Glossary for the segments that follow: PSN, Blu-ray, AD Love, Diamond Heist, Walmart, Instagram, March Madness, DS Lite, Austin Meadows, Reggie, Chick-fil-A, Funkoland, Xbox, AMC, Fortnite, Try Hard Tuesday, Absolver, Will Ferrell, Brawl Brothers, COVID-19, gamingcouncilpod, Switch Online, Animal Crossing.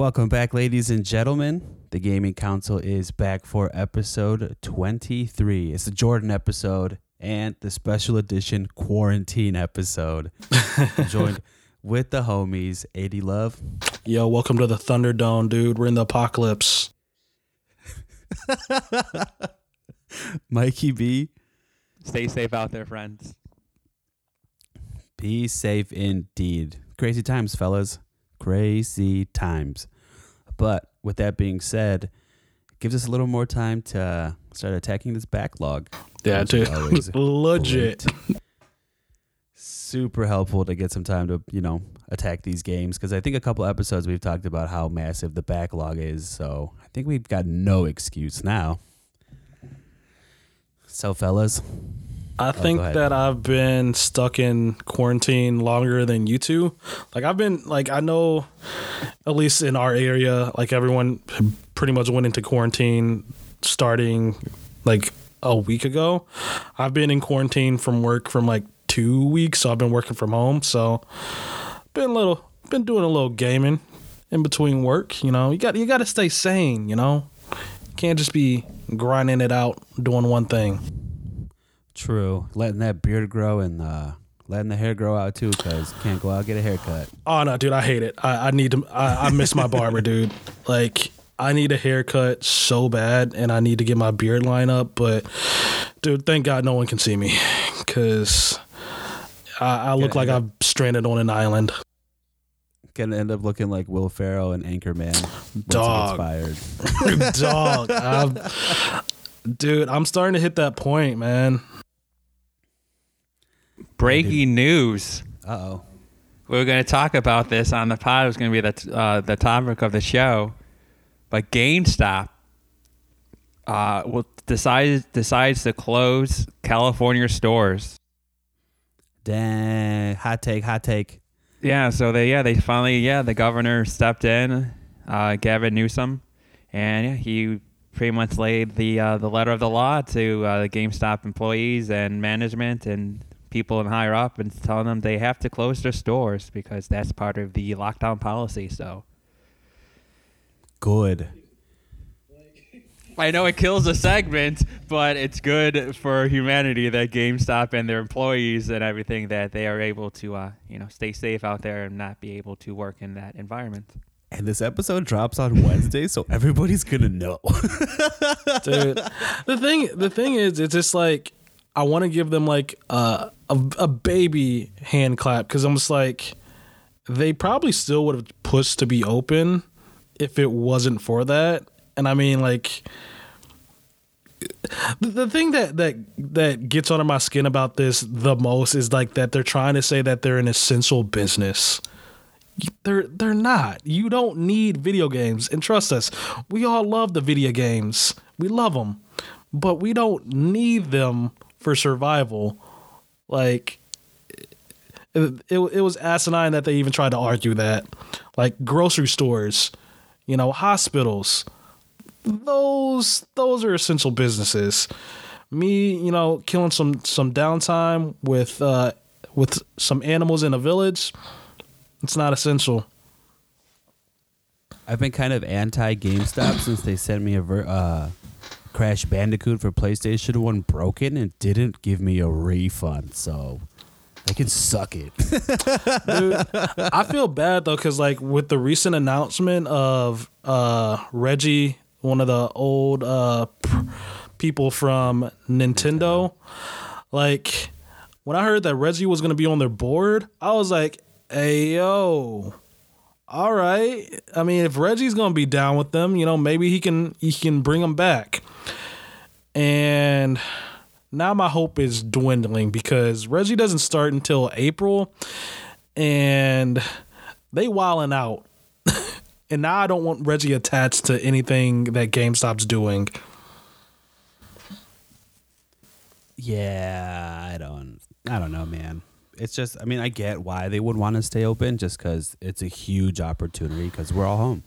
Welcome back, ladies and gentlemen. The Gaming Council is back for episode 23. It's the Jordan episode and the special edition quarantine episode. I'm joined with the homies, AD Love. Yo, welcome to the Thunderdome, dude. We're in the apocalypse. Mikey B. Stay safe out there, friends. Be safe indeed. Crazy times, fellas. Crazy times. But with that being said, it gives us a little more time to start attacking this backlog. Yeah, dude. Legit. Super helpful to get some time to, you know, attack these games, because I think a couple episodes we've talked about how massive the backlog is. So I think we've got no excuse now. So, fellas, I think that I've been stuck in quarantine longer than you two. Like, I've been, like, I know, at least in our area, like, everyone pretty much went into quarantine starting, like, a week ago. I've been in quarantine from work from, like, 2 weeks, so I've been working from home. So, been doing a little gaming in between work, you know. You got to stay sane, you know. You can't just be grinding it out, doing one thing. True. Letting that beard grow and letting the hair grow out too, because can't go out and get a haircut. Oh no, dude, I hate it. I miss my barber, dude. Like, I need a haircut so bad, and I need to get my beard line up. But dude, thank God no one can see me, because I look like I'm stranded on an island. Gonna end up looking like Will Ferrell and Anchorman. Dog. Dog. Dude, I'm starting to hit that point, man. Breaking news. Uh-oh. We were going to talk about this on the pod. It was going to be the topic of the show. But GameStop decides to close California stores. Dang. Hot take. Yeah, so they finally, the governor stepped in, Gavin Newsom, and he pretty much laid the letter of the law to the GameStop employees and management and people in higher up, and telling them they have to close their stores because that's part of the lockdown policy. So good. I know it kills the segment, but it's good for humanity that GameStop and their employees and everything, that they are able to stay safe out there and not be able to work in that environment. And this episode drops on Wednesday, so everybody's going to know. Dude, the thing is, it's just like, I want to give them like a baby hand clap, because I'm just like, they probably still would have pushed to be open if it wasn't for that. And I mean, like, the thing that gets under my skin about this the most is like that they're trying to say that they're an essential business. They're not. You don't need video games. And trust us, we all love the video games. We love them. But we don't need them for survival. Like, it was asinine that they even tried to argue that. Like, grocery stores, you know, hospitals, those are essential businesses. Me, you know, killing some downtime with some animals in a village, it's not essential. I've been kind of anti GameStop since they sent me a Crash Bandicoot for PlayStation 1 broken and didn't give me a refund, so I can suck it. Dude, I feel bad though, because like with the recent announcement of Reggie, one of the old people from Nintendo, like when I heard that Reggie was going to be on their board, I was like, hey, yo, all right. I mean, if Reggie's going to be down with them, you know, maybe he can bring them back. And now my hope is dwindling, because Reggie doesn't start until April, and they wilding out. And now I don't want Reggie attached to anything that GameStop's doing. Yeah, I don't know, man. It's just, I mean, I get why they would want to stay open, just because it's a huge opportunity, because we're all home.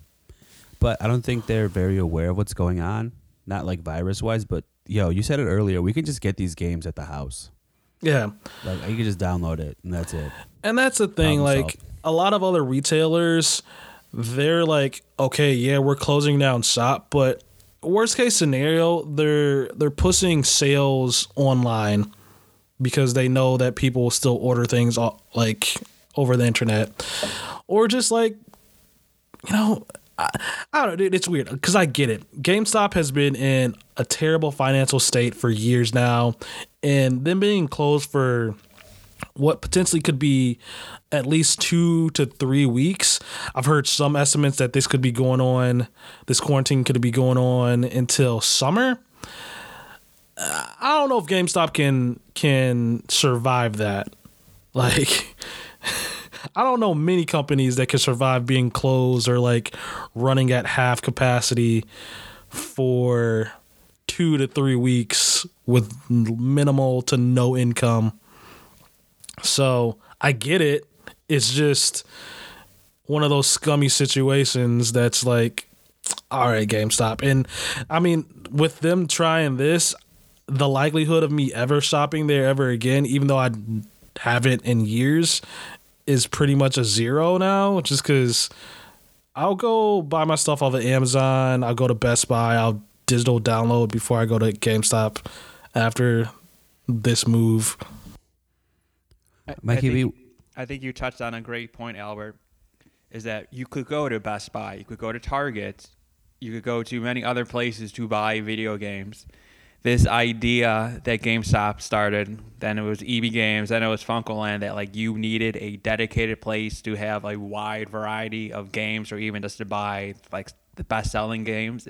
But I don't think they're very aware of what's going on, not like virus-wise, but, yo, you said it earlier, we can just get these games at the house. Yeah. Like, you can just download it, and that's it. And that's the thing, problem like, solved. A lot of other retailers, they're like, okay, yeah, we're closing down shop, but worst case scenario, they're pushing sales online because they know that people will still order things like over the internet, or just like, you know, I don't know, it's weird because I get it. GameStop has been in a terrible financial state for years now, and them being closed for what potentially could be at least 2 to 3 weeks. I've heard some estimates that this could be going on, this quarantine could be going on until summer. I don't know if GameStop can survive that. Like, I don't know many companies that can survive being closed or like running at half capacity for 2 to 3 weeks with minimal to no income. So I get it. It's just one of those scummy situations that's like, all right, GameStop. And I mean, with them trying this, the likelihood of me ever shopping there ever again, even though I haven't in years, is pretty much a zero now, just because I'll go buy my stuff off of Amazon. I'll go to Best Buy. I'll digital download before I go to GameStop after this move. Mikey, I think you touched on a great point, Albert, is that you could go to Best Buy, you could go to Target, you could go to many other places to buy video games. This idea that GameStop started, then it was EB Games, then it was Funkoland, that like you needed a dedicated place to have a wide variety of games, or even just to buy like the best-selling games,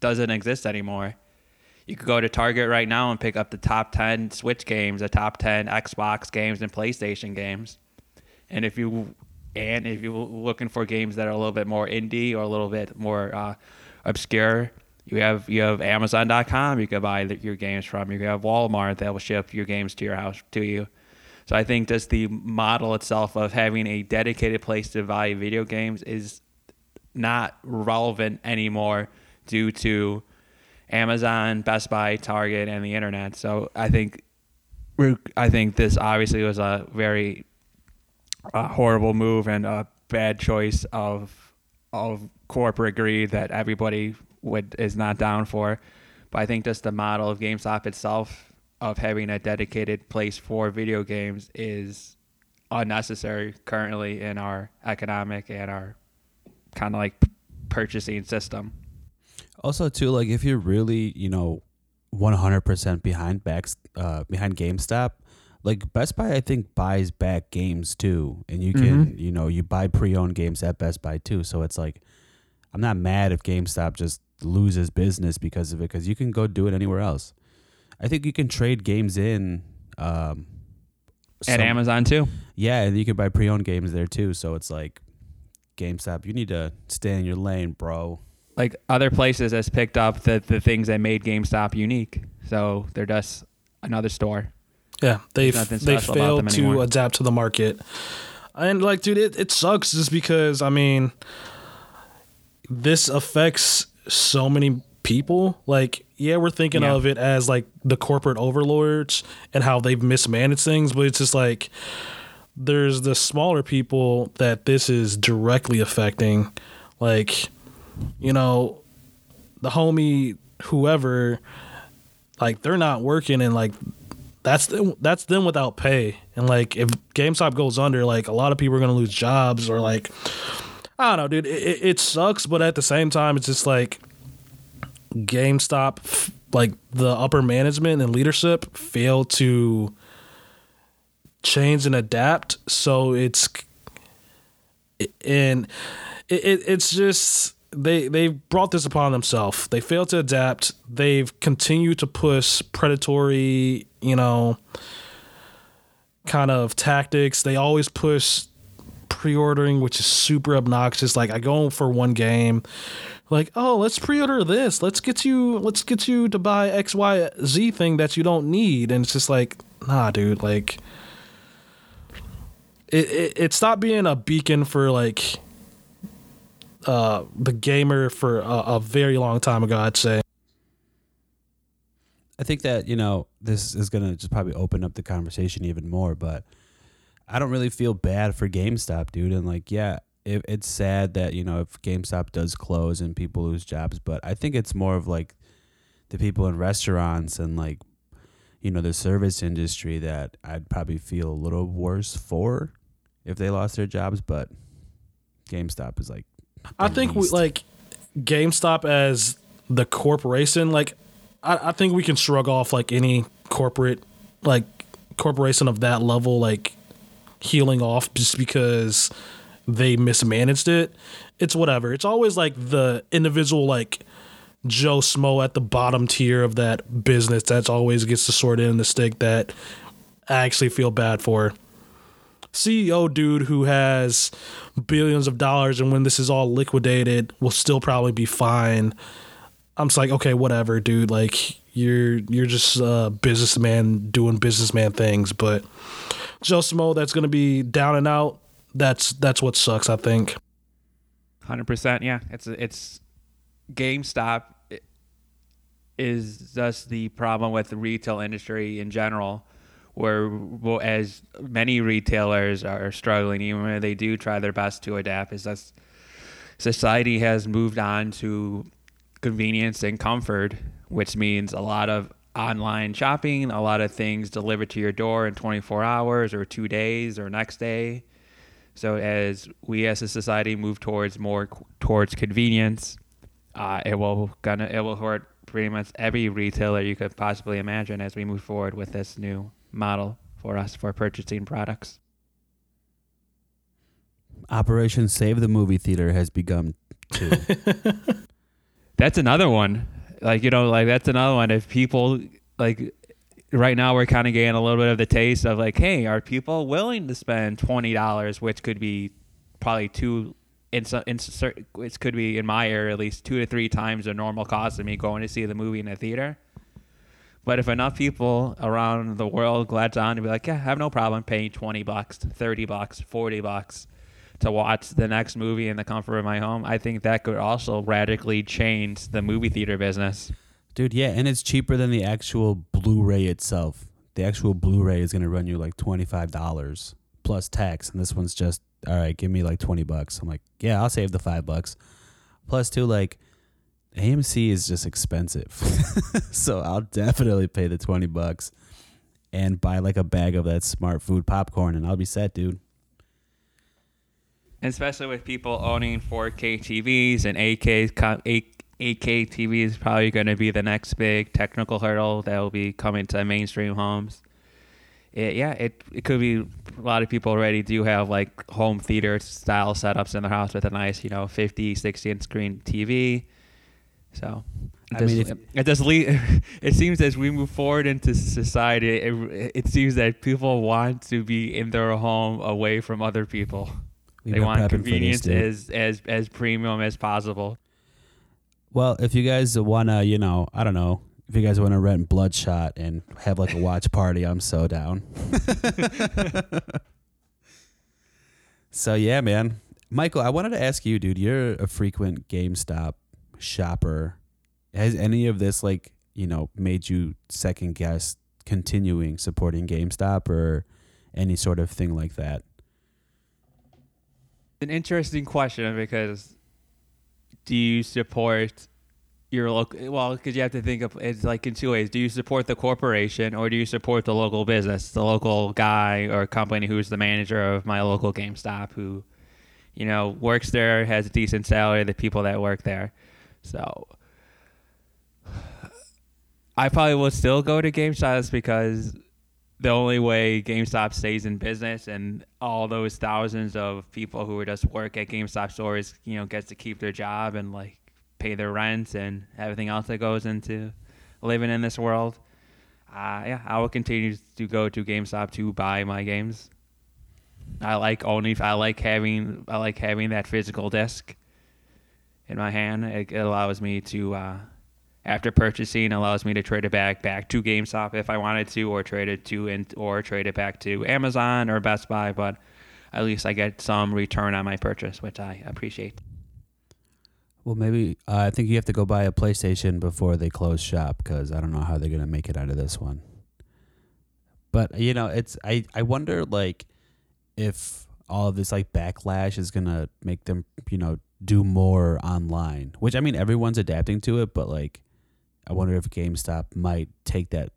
doesn't exist anymore. You could go to Target right now and pick up the top 10 Switch games, the top 10 Xbox games and PlayStation games. And if you're looking for games that are a little bit more indie or a little bit more obscure, you have Amazon.com you could buy your games from. You could have Walmart that will ship your games to your house to you. So I think just the model itself of having a dedicated place to buy video games is not relevant anymore due to Amazon, Best Buy, Target, and the internet. So I think this obviously was a very horrible move and a bad choice of corporate greed that everybody is not down for. But I think just the model of GameStop itself of having a dedicated place for video games is unnecessary currently in our economic and our kind of like purchasing system. Also, too, like if you're really, 100% behind GameStop, like Best Buy, I think buys back games too, and you can, you buy pre-owned games at Best Buy too. So it's like, I'm not mad if GameStop just loses business because of it, because you can go do it anywhere else. I think you can trade games in at Amazon too. Yeah, and you can buy pre-owned games there too. So it's like, GameStop, you need to stay in your lane, bro. Like other places has picked up the things that made GameStop unique. So they're just another store. Yeah, they failed to adapt to the market. And like, dude, it sucks just because, I mean, this affects so many people. Like, yeah, we're thinking of it as like the corporate overlords and how they've mismanaged things. But it's just like there's the smaller people that this is directly affecting. Like, the homie, whoever, like they're not working, and like that's them without pay. And like if GameStop goes under, like a lot of people are gonna lose jobs, or like I don't know, dude. It sucks, but at the same time, it's just like GameStop, like the upper management and leadership, failed to change and adapt. So it's just. They've brought this upon themselves. They failed to adapt. They've continued to push predatory, kind of tactics. They always push pre-ordering, which is super obnoxious. Like I go for one game, like, oh, let's pre-order this. Let's get you to buy XYZ thing that you don't need. And it's just like, nah, dude, like it stopped being a beacon for like the gamer for a very long time ago, I'd say. I think that, this is going to just probably open up the conversation even more, but I don't really feel bad for GameStop, dude. And like, yeah, it's sad that, you know, if GameStop does close and people lose jobs, but I think it's more of like the people in restaurants and like, you know, the service industry that I'd probably feel a little worse for if they lost their jobs. But GameStop is like, I think we like GameStop as the corporation. Like, I think we can shrug off like any corporation of that level, like healing off just because they mismanaged it. It's whatever. It's always like the individual, like Joe Smo at the bottom tier of that business that's always gets the short end of the stick that I actually feel bad for. CEO dude who has billions of dollars, and when this is all liquidated will still probably be fine. I'm just like, okay, whatever, dude. Like you're just a businessman doing businessman things, but Joe Smo that's gonna be down and out. That's what sucks, I think. 100%, yeah. It's GameStop is just the problem with the retail industry in general, where as many retailers are struggling, even when they do try their best to adapt, is that society has moved on to convenience and comfort, which means a lot of online shopping, a lot of things delivered to your door in 24 hours or 2 days or next day. So as we as a society move towards more towards convenience, it will hurt pretty much every retailer you could possibly imagine as we move forward with this new model for us for purchasing products. Operation Save the Movie Theater has begun too. That's another one. Like, you know, like that's another one. If people like right now we're kind of getting a little bit of the taste of like, hey, are people willing to spend $20, which could be probably it could be in my area at least 2 to 3 times the normal cost of me going to see the movie in a theater. But if enough people around the world glad on to be like, yeah, I have no problem paying $20, $30, $40 to watch the next movie in the comfort of my home, I think that could also radically change the movie theater business. Dude, yeah, and it's cheaper than the actual Blu-ray itself. The actual Blu-ray is going to run you like $25 plus tax, and this one's just, all right, give me like $20. I'm like, yeah, I'll save the $5. Plus, too, like, AMC is just expensive. So I'll definitely pay the $20 and buy like a bag of that Smart Food popcorn, and I'll be set, dude. Especially with people owning 4K TVs and 8K TV is probably going to be the next big technical hurdle that will be coming to mainstream homes. It could be a lot of people already do have like home theater style setups in their house with a nice, you know, 50, 60-inch screen TV. So it seems as we move forward into society, it seems that people want to be in their home away from other people. They want convenience as premium as possible. Well, if you guys want to, you know, I don't know, if you guys want to rent Bloodshot and have like a watch party, I'm so down. So, yeah, man. Michael, I wanted to ask you, dude, you're a frequent GameStop shopper. Has any of this, like, you know, made you second guess continuing supporting GameStop or any sort of thing like that? An interesting question because... do you support your local? Well, because you have to think of it's like in two ways. Do you support the corporation or do you support the local business, the local guy or company who's the manager of my local GameStop who, you know, works there, has a decent salary, the people that work there. So I probably will still go to GameStop because the only way GameStop stays in business and all those thousands of people who just work at GameStop stores, you know, gets to keep their job and like pay their rent and everything else that goes into living in this world. I will continue to go to GameStop to buy my games. I like having that physical disc in my hand. It allows me to, after purchasing, allows me to trade it back to GameStop if I wanted to, or trade it back to Amazon or Best Buy. But at least I get some return on my purchase, which I appreciate. Well, maybe I think you have to go buy a PlayStation before they close shop because I don't know how they're gonna make it out of this one. But you know, I wonder like if all of this like backlash is going to make them, you know, do more online, which I mean, everyone's adapting to it, but like, I wonder if GameStop might take that,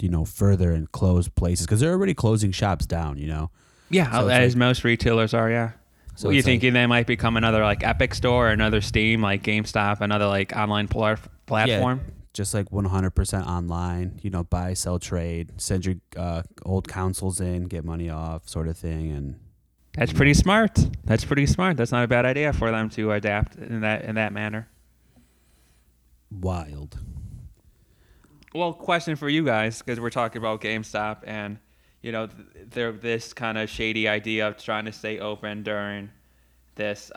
you know, further and close places because they're already closing shops down, you know? Yeah, so as like, most retailers are, yeah. So you're thinking like, they might become another like Epic Store or another Steam, like GameStop, another like online platform? Yeah, just like 100% online, you know, buy, sell, trade, send your old consoles in, get money off sort of thing. And that's pretty smart. That's pretty smart. That's not a bad idea for them to adapt in that manner. Wild. Well, question for you guys, because we're talking about GameStop and, you know, they're this kind of shady idea of trying to stay open during this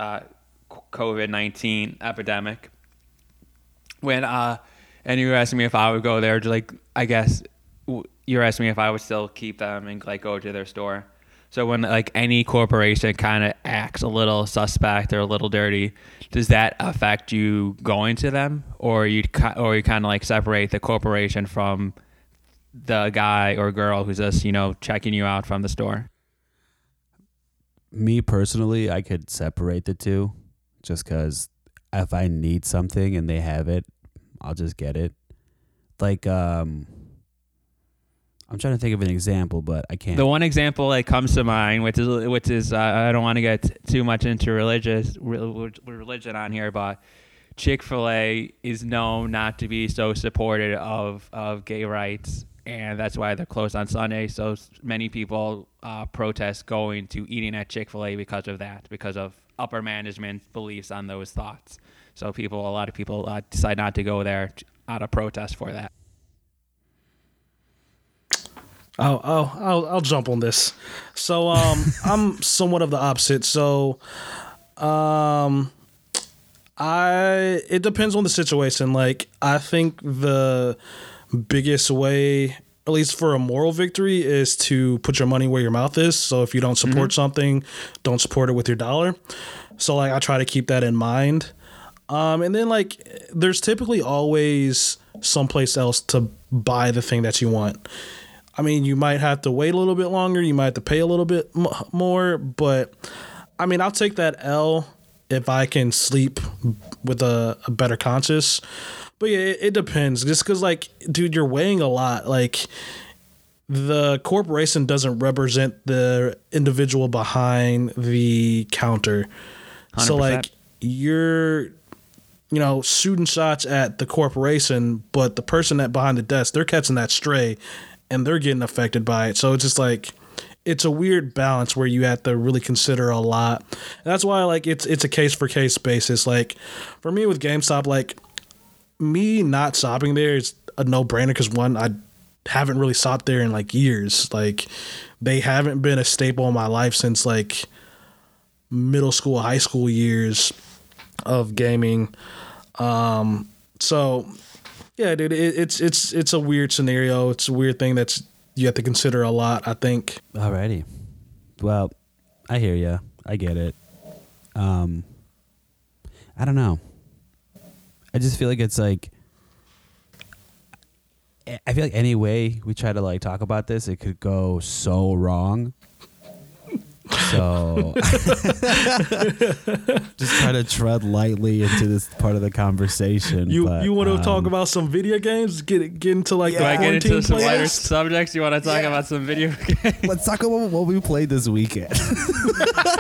COVID-19 epidemic. When and you were asking me if I would go there, like, I guess you're asking me if I would still keep them and like go to their store. So when like any corporation kind of acts a little suspect or a little dirty, does that affect you going to them, or you kind of like separate the corporation from the guy or girl who's just, you know, checking you out from the store? Me personally, I could separate the two, just because if I need something and they have it, I'll just get it. Like I'm trying to think of an example, but I can't. The one example that comes to mind, which is I don't want to get too much into religion on here, but Chick-fil-A is known not to be so supportive of gay rights, and that's why they're closed on Sunday. So many people protest going to eating at Chick-fil-A because of that, because of upper management beliefs on those thoughts. So a lot of people decide not to go there out of protest for that. I'll jump on this. So I'm somewhat of the opposite. So it depends on the situation. Like, I think the biggest way, at least for a moral victory, is to put your money where your mouth is. So if you don't support something, don't support it with your dollar. So like, I try to keep that in mind. And then like, there's typically always someplace else to buy the thing that you want. I mean, you might have to wait a little bit longer. You might have to pay a little bit more. But, I mean, I'll take that L if I can sleep with a better conscience. But, yeah, it depends. Just because, like, dude, you're weighing a lot. Like, the corporation doesn't represent the individual behind the counter. 100%. So, like, you're, you know, shooting shots at the corporation, but the person that behind the desk, they're catching that stray, and they're getting affected by it. So it's just like, it's a weird balance where you have to really consider a lot. And that's why, like, it's a case for case basis. Like, for me with GameStop, like, me not shopping there is a no brainer because, one, I haven't really shopped there in like years. Like, they haven't been a staple in my life since like middle school, high school years of gaming. So yeah, dude, it's a weird scenario. It's a weird thing that's you have to consider a lot, I think. Alrighty. Well, I hear you. I get it. I don't know. I just feel like it's like, I feel like any way we try to like talk about this, it could go so wrong. So just try to tread lightly into this part of the conversation. You want to talk about some video games? Get into like the quarantine. Do I get into some lighter subjects? You want to talk about some video games? Let's talk about what we played this weekend.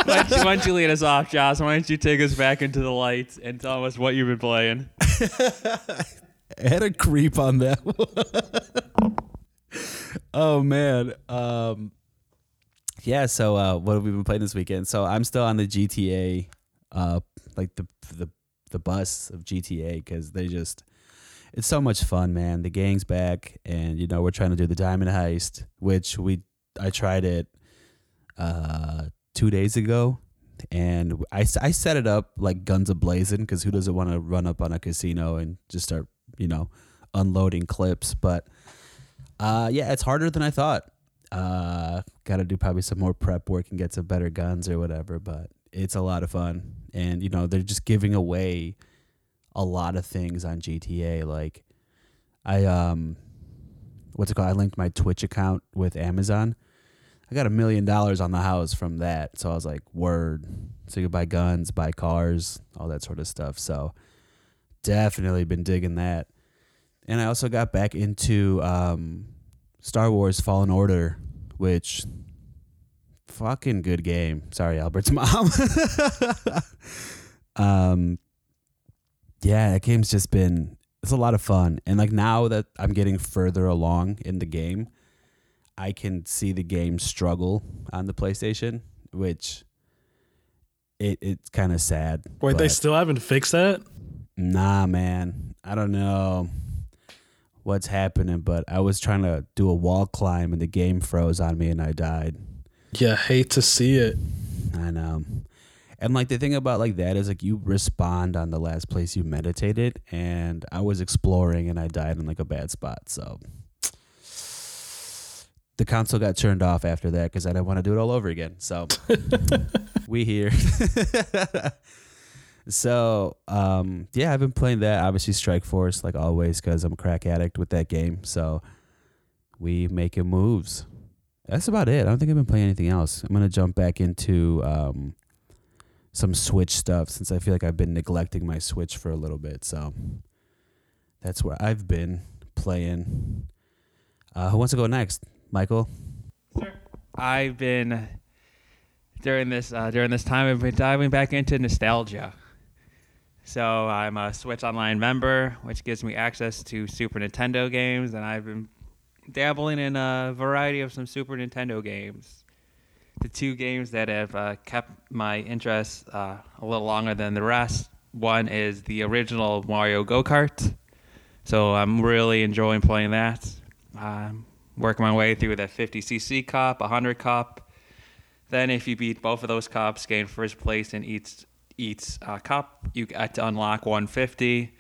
Why don't you lead us off, Josh? Why don't you take us back into the lights and tell us what you've been playing? I had a creep on that one. Oh, man. Yeah, so what have we been playing this weekend? So I'm still on the GTA, like the bus of GTA, because it's so much fun, man. The gang's back, and you know we're trying to do the Diamond Heist, which I tried it 2 days ago, and I set it up like guns a-blazing, because who doesn't want to run up on a casino and just start, you know, unloading clips? But yeah, it's harder than I thought. Got to do probably some more prep work and get some better guns or whatever, but it's a lot of fun. And, you know, they're just giving away a lot of things on GTA. Like, I linked my Twitch account with Amazon. I got $1 million on the house from that. So I was like, word. So you could buy guns, buy cars, all that sort of stuff. So definitely been digging that. And I also got back into Star Wars Fallen Order, which fucking good game. Sorry, Albert's mom. Yeah, that game's just been, it's a lot of fun. And like now that I'm getting further along in the game, I can see the game struggle on the PlayStation, which it's kind of sad. Wait, they still haven't fixed that? Nah, man. I don't know what's happening, but I was trying to do a wall climb and the game froze on me and I died. Yeah, hate to see it. I know. And like the thing about like that is like you respond on the last place you meditated, and I was exploring and I died in like a bad spot, so... The console got turned off after that because I didn't want to do it all over again. So we here. So, yeah, I've been playing that. Obviously, Strike Force, like always, because I'm a crack addict with that game. So we making moves. That's about it. I don't think I've been playing anything else. I'm going to jump back into some Switch stuff since I feel like I've been neglecting my Switch for a little bit. So that's where I've been playing. Who wants to go next? Michael? Sure. I've been, during this time, I've been diving back into nostalgia. So I'm a Switch Online member, which gives me access to Super Nintendo games, and I've been dabbling in a variety of some Super Nintendo games. The two games that have kept my interest a little longer than the rest, one is the original Mario Go Kart. So I'm really enjoying playing that. Work my way through that 50cc cup, 100 cup. Then if you beat both of those cups, gain first place in each cup, you get to unlock 150,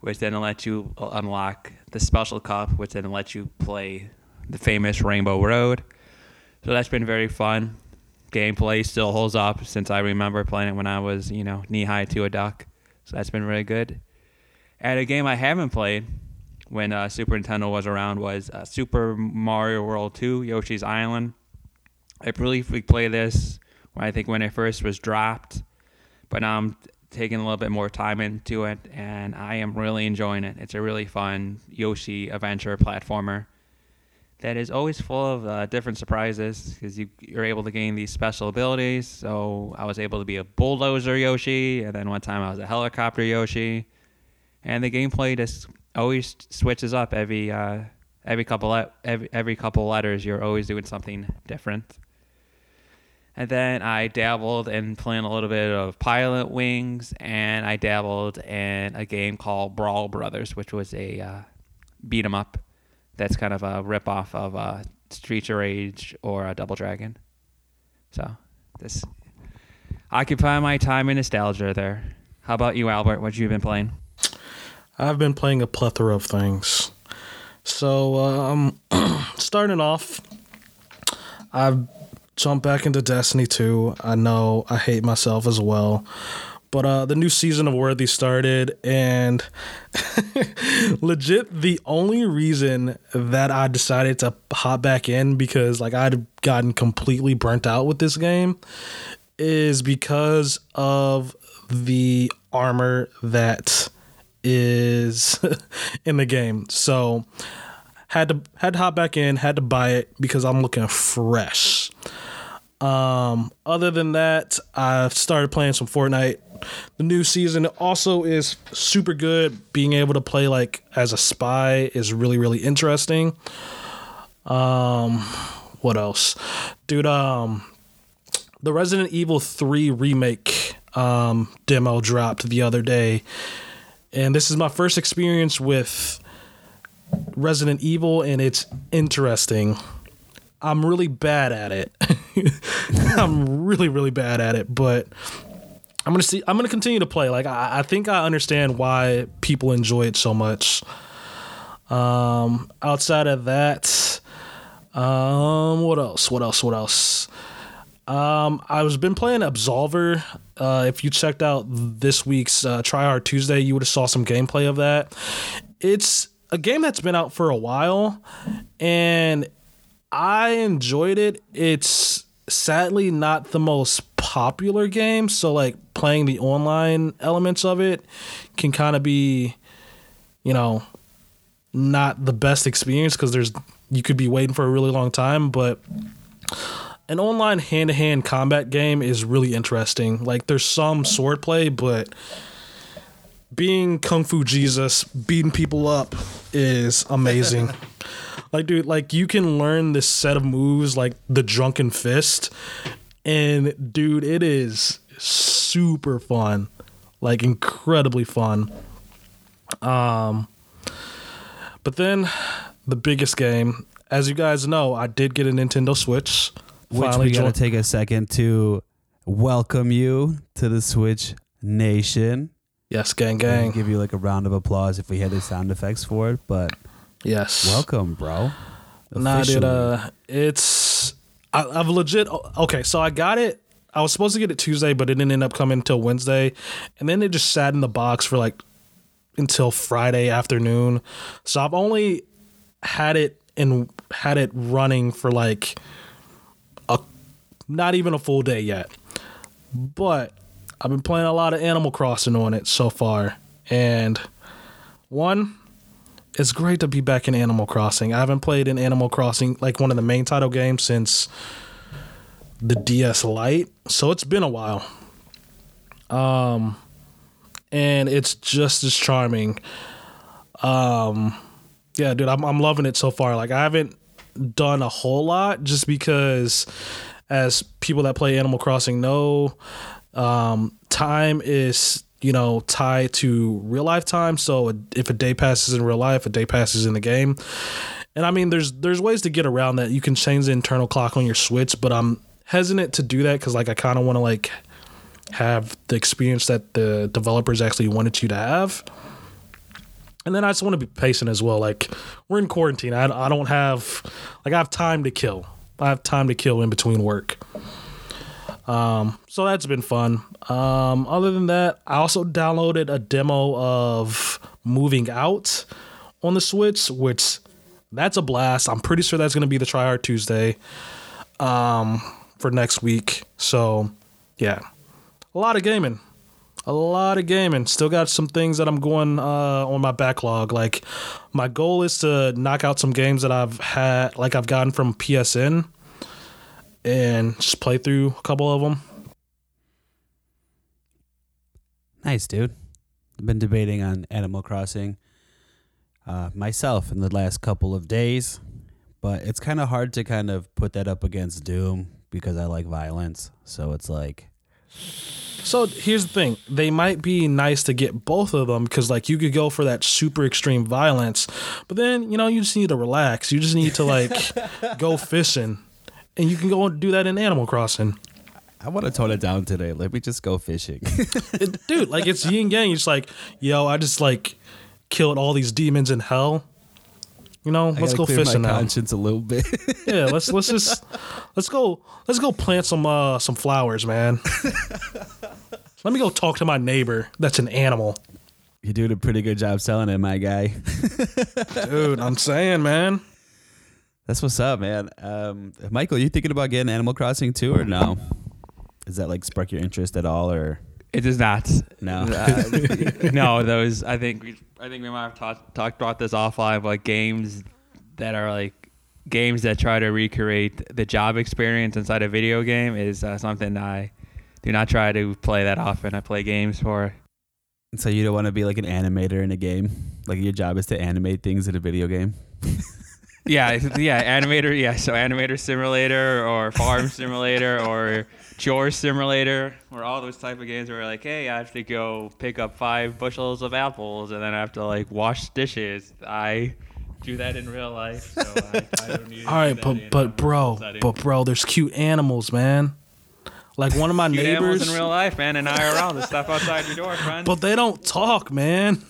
which then lets you unlock the special cup, which then lets you play the famous Rainbow Road. So that's been very fun. Gameplay still holds up since I remember playing it when I was, knee-high to a duck. So that's been really good. And a game I haven't played when Super Nintendo was around was Super Mario World 2, Yoshi's Island. I briefly played this when it first was dropped, but now I'm taking a little bit more time into it, and I am really enjoying it. It's a really fun Yoshi adventure platformer that is always full of different surprises because you're able to gain these special abilities. So I was able to be a bulldozer Yoshi, and then one time I was a helicopter Yoshi, and the gameplay just always switches up every couple letters. You're always doing something different. And then I dabbled in playing a little bit of Pilot Wings, and I dabbled in a game called Brawl Brothers, which was a beat 'em up. That's kind of a ripoff of Street of Rage or a Double Dragon. So this occupy my time in nostalgia there. How about you, Albert? What you been playing? I've been playing a plethora of things. So, starting off, I've jumped back into Destiny 2. I know I hate myself as well. But the new season of Worthy started, and legit the only reason that I decided to hop back in, because like I'd gotten completely burnt out with this game, is because of the armor that is in the game. So had to hop back in, had to buy it because I'm looking fresh. Other than that, I've started playing some Fortnite. The new season also is super good. Being able to play like as a spy is really, really interesting. What else? Dude, the Resident Evil 3 remake demo dropped the other day. And this is my first experience with Resident Evil, and it's interesting. I'm really bad at it. I'm really, really bad at it, but I'm gonna continue to play. Like I think I understand why people enjoy it so much. Outside of that, what else? I was been playing Absolver. If you checked out this week's Try Hard Tuesday, you would have saw some gameplay of that. It's a game that's been out for a while, and I enjoyed it. It's sadly not the most popular game, so like playing the online elements of it can kind of be, you know, not the best experience because you could be waiting for a really long time, but an online hand-to-hand combat game is really interesting. Like, there's some sword play, but being Kung Fu Jesus, beating people up is amazing. Like, dude, like, you can learn this set of moves, like the Drunken Fist, and, dude, it is super fun. Like, incredibly fun. But then, the biggest game, as you guys know, I did get a Nintendo Switch. Which we gotta take a second to welcome you to the Switch Nation. Yes, gang, gang. Give you like a round of applause if we had the sound effects for it, but yes, welcome, bro. Officially. Nah, dude, I've legit. Okay, so I got it. I was supposed to get it Tuesday, but it didn't end up coming until Wednesday, and then it just sat in the box for like until Friday afternoon. So I've only had it running for like not even a full day yet, but I've been playing a lot of Animal Crossing on it so far, and one, it's great to be back in Animal Crossing. I haven't played in Animal Crossing, like one of the main title games, since the DS Lite, so it's been a while, and it's just as charming. Yeah, dude, I'm loving it so far. Like, I haven't done a whole lot just because, as people that play Animal Crossing know, time is, you know, tied to real life time. So if a day passes in real life, a day passes in the game. And I mean, there's ways to get around that. You can change the internal clock on your Switch, but I'm hesitant to do that because, like, I kind of want to, like, have the experience that the developers actually wanted you to have. And then I just want to be patient as well. Like, we're in quarantine. I don't have, like, I have time to kill. I have time to kill in between work. So that's been fun. Other than that, I also downloaded a demo of Moving Out on the Switch, which that's a blast. I'm pretty sure that's going to be the Try Hard Tuesday for next week. So, yeah, a lot of gaming. A lot of gaming. Still got some things that I'm going on my backlog. Like, my goal is to knock out some games that I've had, like I've gotten from PSN, and just play through a couple of them. Nice, dude. I've been debating on Animal Crossing myself in the last couple of days, but it's kind of hard to kind of put that up against Doom because I like violence. So it's like... So here's the thing. They might be nice to get both of them because, like, you could go for that super extreme violence, but then, you know, you just need to relax. You just need to, like, go fishing, and you can go and do that in Animal Crossing. I want to tone it down today. Let me just go fishing. Dude, like, it's yin yang. It's like, yo, I just, like, killed all these demons in hell. You know, let's go fishing now. I gotta clear my conscience a little bit. Yeah, let's go plant some flowers, man. Let me go talk to my neighbor. That's an animal. You're doing a pretty good job selling it, my guy. Dude, I'm saying, man. That's what's up, man. Michael, you thinking about getting Animal Crossing too, or no? Is that, like, spark your interest at all, or? It does not. No. No, those. I think we might have talked about this offline, but games that try to recreate the job experience inside a video game is something I do not try to play that often. I play games for. So you don't want to be like an animator in a game? Like, your job is to animate things in a video game? Yeah, animator. Yeah, so animator simulator or farm simulator or chore simulator, or all those type of games where, like, hey, I have to go pick up 5 bushels of apples and then I have to, like, wash dishes. I do that in real life, so I don't need. All right, but bro, there's cute animals, man. Like, one of my cute neighbors animals in real life, man, and IRL, the stuff outside your door, friend. But they don't talk, man.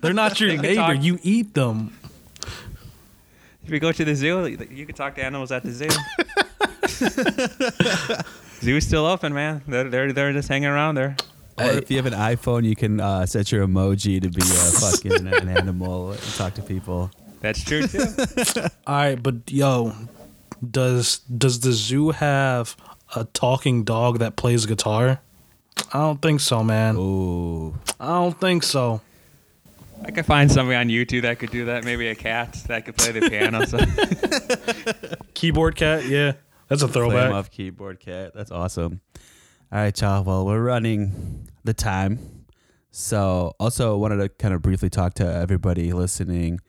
They're not your neighbor. Talk. You eat them. If you go to the zoo, you can talk to animals at the zoo. Zoo's still open, man. They're just hanging around there. Hey. Or if you have an iPhone, you can set your emoji to be fucking an animal and talk to people. That's true, too. All right, but yo, Does the zoo have a talking dog that plays guitar? I don't think so, man. Ooh. I don't think so. I could find somebody on YouTube that could do that. Maybe a cat that could play the piano. Keyboard cat, yeah. That's a throwback. I love keyboard cat. That's awesome. All right, y'all. Well, we're running the time. So also wanted to kind of briefly talk to everybody listening.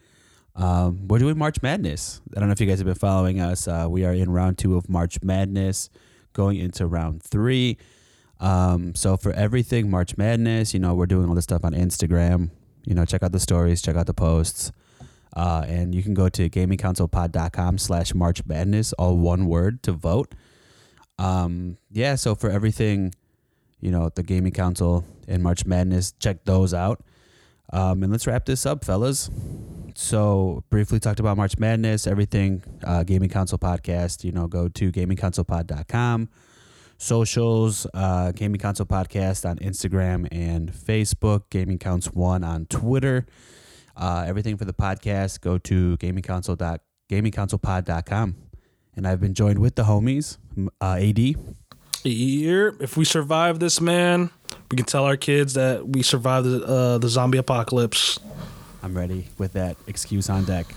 We're doing March Madness. I don't know if you guys have been following us. We are in round 2 of March Madness, going into round 3. So for everything March Madness, you know, we're doing all this stuff on Instagram. You know, check out the stories, check out the posts. And you can go to gamingcouncilpod.com/March Madness, all one word, to vote. Yeah, so for everything, you know, the Gaming Council and March Madness, check those out. And let's wrap this up, fellas. So briefly talked about March Madness, everything, Gaming Council Podcast. You know, go to gamingcouncilpod.com. Socials, Gaming Council Podcast on Instagram and Facebook, Gaming Counts 1 on Twitter. Everything for the podcast, go to gamingcouncilpod.com. And I've been joined with the homies, AD. Here, if we survive this, man, we can tell our kids that we survived the zombie apocalypse. I'm ready with that excuse on deck.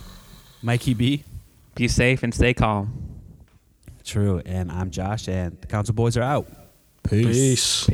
Mikey B. Be safe and stay calm. True, and I'm Josh, and the Council Boys are out. Peace.